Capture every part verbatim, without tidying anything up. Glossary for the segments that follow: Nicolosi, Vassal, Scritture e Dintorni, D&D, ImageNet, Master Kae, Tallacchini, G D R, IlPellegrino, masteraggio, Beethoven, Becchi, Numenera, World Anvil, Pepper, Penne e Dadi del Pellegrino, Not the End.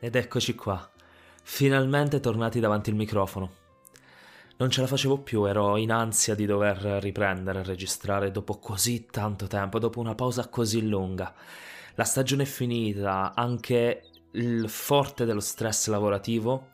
Ed eccoci qua, finalmente tornati davanti al microfono. Non ce la facevo più, ero in ansia di dover riprendere e registrare dopo così tanto tempo, dopo una pausa così lunga. La stagione è finita, anche il forte dello stress lavorativo,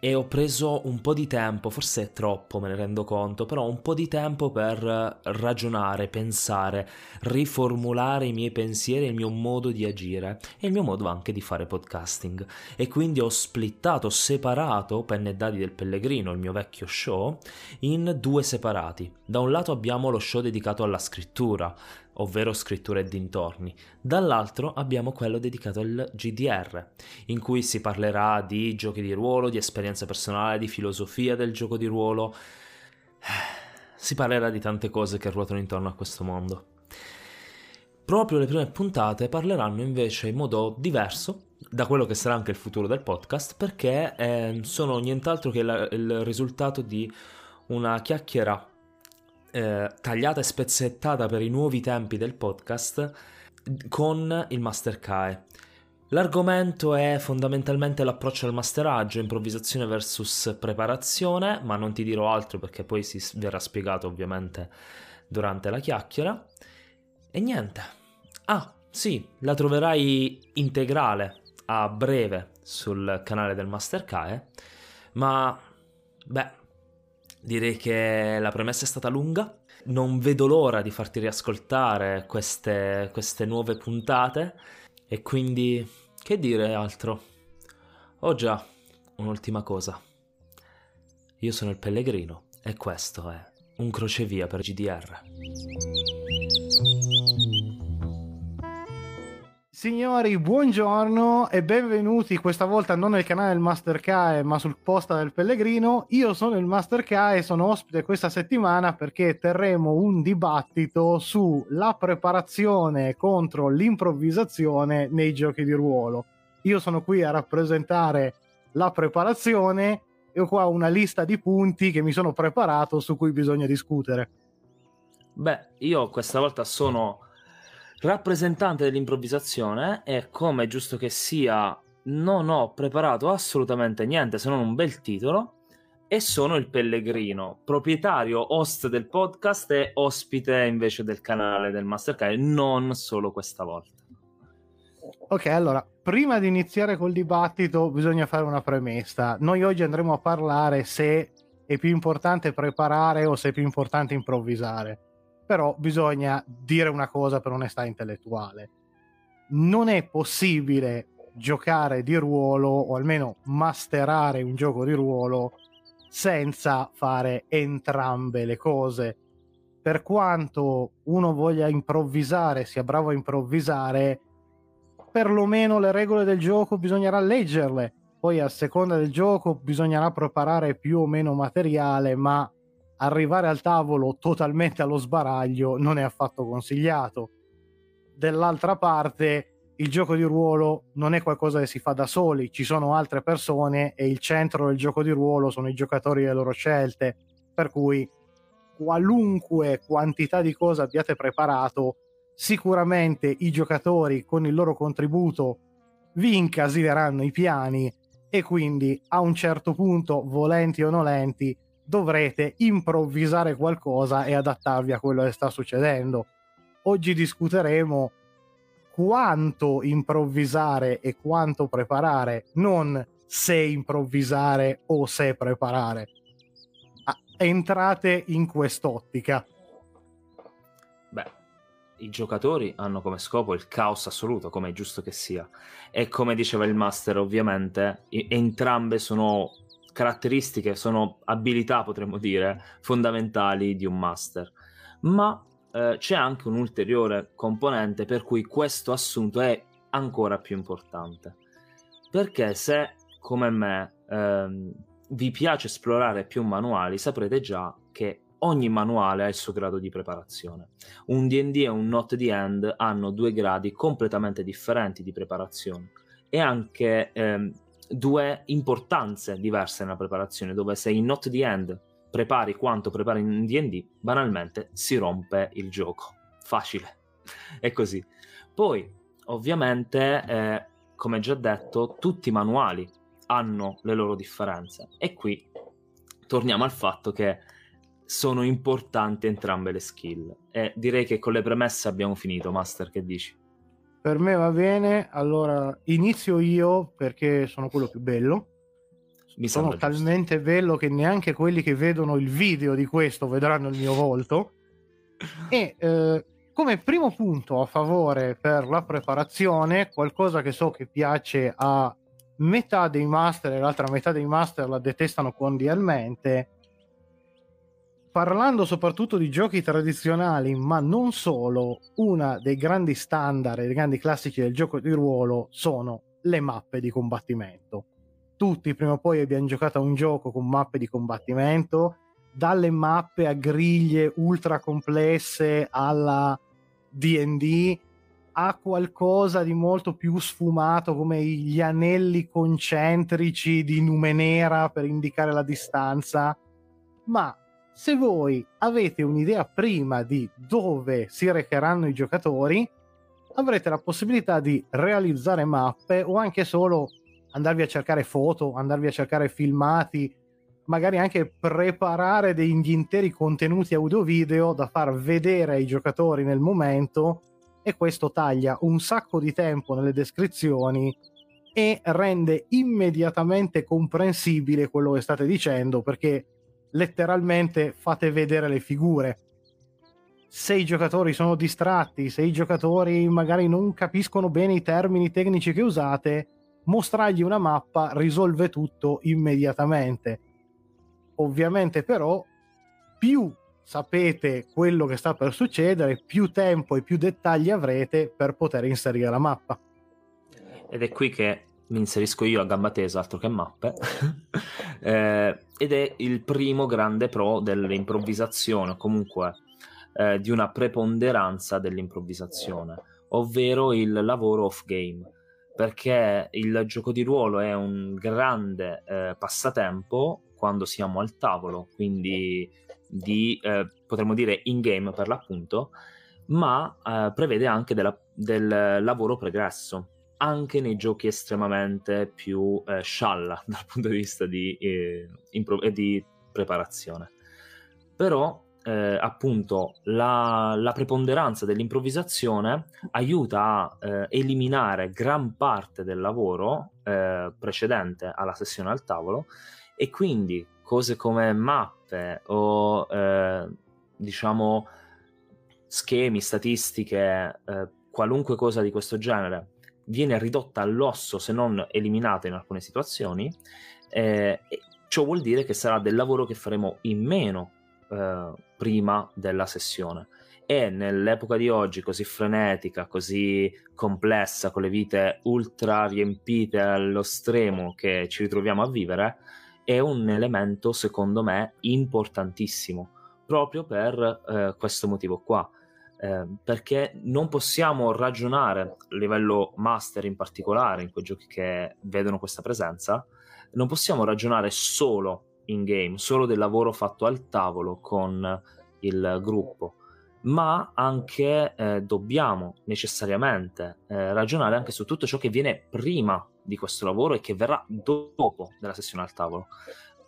e ho preso un po' di tempo, forse è troppo, me ne rendo conto, però un po' di tempo per ragionare, pensare, riformulare i miei pensieri, il mio modo di agire e il mio modo anche di fare podcasting. E quindi ho splittato, separato Penne e Dadi del Pellegrino, il mio vecchio show, in due separati. Da un lato abbiamo lo show dedicato alla scrittura, ovvero Scritture e Dintorni, dall'altro abbiamo quello dedicato al G D R, in cui si parlerà di giochi di ruolo, di esperienza personale, di filosofia del gioco di ruolo, si parlerà di tante cose che ruotano intorno a questo mondo. Proprio le prime puntate parleranno invece in modo diverso da quello che sarà anche il futuro del podcast, perché eh, sono nient'altro che la, il risultato di una chiacchiera Eh, tagliata e spezzettata per i nuovi tempi del podcast con il Master Kae. L'argomento è fondamentalmente l'approccio al masteraggio, improvvisazione versus preparazione, ma non ti dirò altro perché poi si verrà spiegato ovviamente durante la chiacchiera. E niente. Ah, sì, la troverai integrale a breve sul canale del Master Kae, ma beh, direi che la premessa è stata lunga, non vedo l'ora di farti riascoltare queste, queste nuove puntate e quindi che dire altro? Oh già, un'ultima cosa. Io sono il Pellegrino e questo è un crocevia per G D R. Signori, buongiorno e benvenuti, questa volta non nel canale del Master Kae ma sul posta del Pellegrino. Io sono il Master Kae e sono ospite questa settimana perché terremo un dibattito sulla preparazione contro l'improvvisazione nei giochi di ruolo. Io sono qui a rappresentare la preparazione e ho qua una lista di punti che mi sono preparato su cui bisogna discutere. Beh, io questa volta sono rappresentante dell'improvvisazione e, come è giusto che sia, non ho preparato assolutamente niente se non un bel titolo, e sono il Pellegrino, proprietario, host del podcast e ospite invece del canale del Master Kae, non solo questa volta. Ok, allora, prima di iniziare col dibattito bisogna fare una premessa. Noi oggi andremo a parlare se è più importante preparare o se è più importante improvvisare. Però bisogna dire una cosa per onestà intellettuale. Non è possibile giocare di ruolo, o almeno masterare un gioco di ruolo, senza fare entrambe le cose. Per quanto uno voglia improvvisare, sia bravo a improvvisare, perlomeno le regole del gioco bisognerà leggerle. Poi a seconda del gioco bisognerà preparare più o meno materiale, ma arrivare al tavolo totalmente allo sbaraglio non è affatto consigliato. Dall'altra parte, il gioco di ruolo non è qualcosa che si fa da soli, ci sono altre persone e il centro del gioco di ruolo sono i giocatori e le loro scelte, per cui qualunque quantità di cosa abbiate preparato, sicuramente i giocatori con il loro contributo vi incasineranno i piani e quindi a un certo punto, volenti o nolenti, dovrete improvvisare qualcosa e adattarvi a quello che sta succedendo. Oggi discuteremo quanto improvvisare e quanto preparare, non se improvvisare o se preparare. Ah, entrate in quest'ottica. Beh, i giocatori hanno come scopo il caos assoluto, come è giusto che sia. E come diceva il master, ovviamente, entrambe sono caratteristiche, sono abilità, potremmo dire, fondamentali di un master. Ma eh, c'è anche un ulteriore componente per cui questo assunto è ancora più importante. Perché se, come me, ehm, vi piace esplorare più manuali, saprete già che ogni manuale ha il suo grado di preparazione. Un D and D e un Not the End hanno due gradi completamente differenti di preparazione. E anche Ehm, due importanze diverse nella preparazione, dove se in Not the End prepari quanto prepari in D and D, banalmente si rompe il gioco, facile, è così. Poi ovviamente eh, come già detto, tutti i manuali hanno le loro differenze, e qui torniamo al fatto che sono importanti entrambe le skill. E direi che con le premesse abbiamo finito. Master, che dici? Per me va bene, allora inizio io perché sono quello più bello. Mi sono talmente giusto. bello che neanche quelli che vedono il video di questo vedranno il mio volto. E eh, come primo punto a favore per la preparazione, qualcosa che so che piace a metà dei master e l'altra metà dei master la detestano condialmente, parlando soprattutto di giochi tradizionali ma non solo, una dei grandi standard, dei grandi classici del gioco di ruolo sono le mappe di combattimento. Tutti prima o poi abbiamo giocato a un gioco con mappe di combattimento, dalle mappe a griglie ultra complesse alla D and D a qualcosa di molto più sfumato come gli anelli concentrici di Numenera per indicare la distanza. Ma se voi avete un'idea prima di dove si recheranno i giocatori, avrete la possibilità di realizzare mappe o anche solo andarvi a cercare foto, andarvi a cercare filmati, magari anche preparare degli interi contenuti audio-video da far vedere ai giocatori nel momento, e questo taglia un sacco di tempo nelle descrizioni e rende immediatamente comprensibile quello che state dicendo, perché letteralmente fate vedere le figure. Se i giocatori sono distratti, se i giocatori magari non capiscono bene i termini tecnici che usate, mostrargli una mappa risolve tutto immediatamente. Ovviamente però più sapete quello che sta per succedere, più tempo e più dettagli avrete per poter inserire la mappa. Ed è qui che mi inserisco io a gamba tesa, altro che mappe. eh, ed è il primo grande pro dell'improvvisazione, o comunque eh, di una preponderanza dell'improvvisazione, ovvero il lavoro off game, perché il gioco di ruolo è un grande eh, passatempo quando siamo al tavolo, quindi di, eh, potremmo dire in game per l'appunto, ma eh, prevede anche della, del lavoro pregresso, anche nei giochi estremamente più eh, scialla dal punto di vista di, eh, impro- di preparazione. Però Eh, appunto la, la preponderanza dell'improvvisazione aiuta a eh, eliminare gran parte del lavoro eh, precedente alla sessione al tavolo, e quindi cose come mappe o eh, diciamo schemi, statistiche, eh, qualunque cosa di questo genere viene ridotta all'osso, se non eliminata in alcune situazioni. Eh, e ciò vuol dire che sarà del lavoro che faremo in meno eh, prima della sessione, e nell'epoca di oggi così frenetica, così complessa, con le vite ultra riempite allo stremo che ci ritroviamo a vivere, è un elemento secondo me importantissimo proprio per eh, questo motivo qua, eh, perché non possiamo ragionare a livello master, in particolare in quei giochi che vedono questa presenza non possiamo ragionare solo in game, solo del lavoro fatto al tavolo con il gruppo, ma anche eh, dobbiamo necessariamente eh, ragionare anche su tutto ciò che viene prima di questo lavoro e che verrà dopo della sessione al tavolo.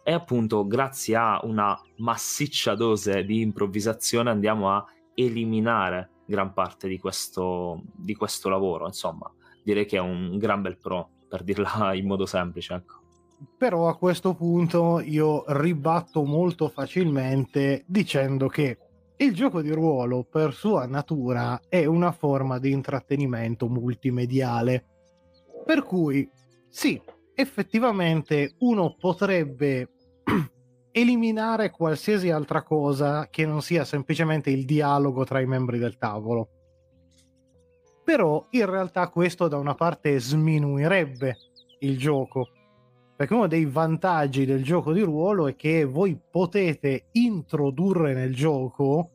E appunto grazie a una massiccia dose di improvvisazione andiamo a eliminare gran parte di questo, di questo lavoro. Insomma, direi che è un gran bel pro, per dirla in modo semplice, ecco. Però a questo punto io ribatto molto facilmente dicendo che il gioco di ruolo per sua natura è una forma di intrattenimento multimediale, per cui sì, effettivamente uno potrebbe eliminare qualsiasi altra cosa che non sia semplicemente il dialogo tra i membri del tavolo, però in realtà questo da una parte sminuirebbe il gioco, perché uno dei vantaggi del gioco di ruolo è che voi potete introdurre nel gioco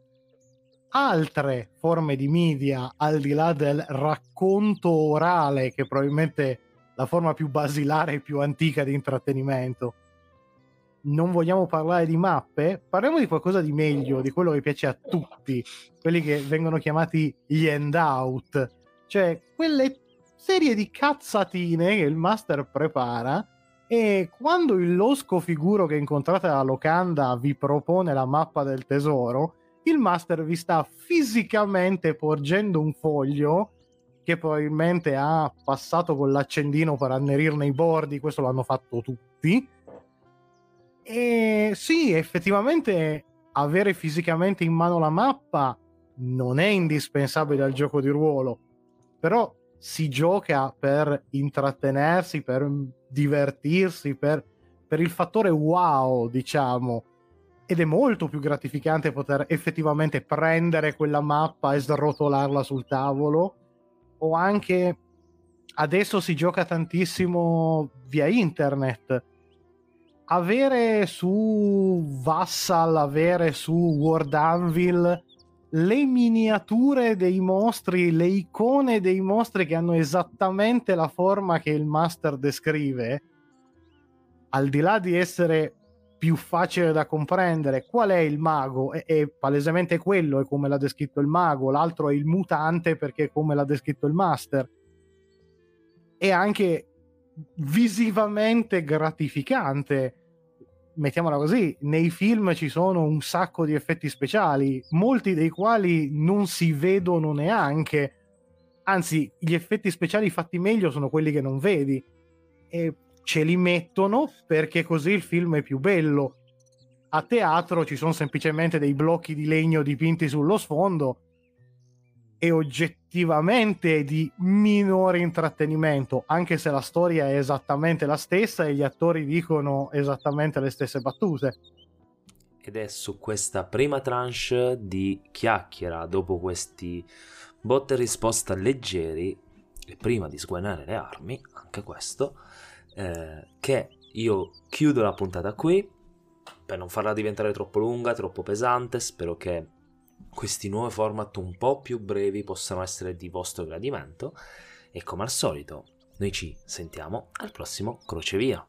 altre forme di media al di là del racconto orale, che è probabilmente la forma più basilare e più antica di intrattenimento. Non vogliamo parlare di mappe? Parliamo di qualcosa di meglio, di quello che piace a tutti, quelli che vengono chiamati gli handout, cioè quelle serie di cazzatine che il master prepara, e quando il losco figuro che incontrate alla locanda vi propone la mappa del tesoro, il master vi sta fisicamente porgendo un foglio che probabilmente ha passato con l'accendino per annerirne i bordi, questo l'hanno fatto tutti. E sì, effettivamente avere fisicamente in mano la mappa non è indispensabile al gioco di ruolo, però si gioca per intrattenersi, per divertirsi, per, per il fattore wow, diciamo, ed è molto più gratificante poter effettivamente prendere quella mappa e srotolarla sul tavolo. O anche adesso si gioca tantissimo via internet, avere su Vassal, avere su World Anvil le miniature dei mostri, le icone dei mostri che hanno esattamente la forma che il master descrive, al di là di essere più facile da comprendere qual è il mago, è, è palesemente quello, è come l'ha descritto il mago, l'altro è il mutante perché è come l'ha descritto il master, e anche visivamente gratificante. Mettiamola così, nei film ci sono un sacco di effetti speciali, molti dei quali non si vedono neanche, anzi gli effetti speciali fatti meglio sono quelli che non vedi, e ce li mettono perché così il film è più bello. A teatro ci sono semplicemente dei blocchi di legno dipinti sullo sfondo, e oggettivamente di minore intrattenimento, anche se la storia è esattamente la stessa e gli attori dicono esattamente le stesse battute. Ed è su questa prima tranche di chiacchiera, dopo questi botte e risposta leggeri, e prima di sguainare le armi, anche questo, eh, che io chiudo la puntata qui, per non farla diventare troppo lunga, troppo pesante. Spero che questi nuovi format un po' più brevi possano essere di vostro gradimento, e come al solito noi ci sentiamo al prossimo crocevia.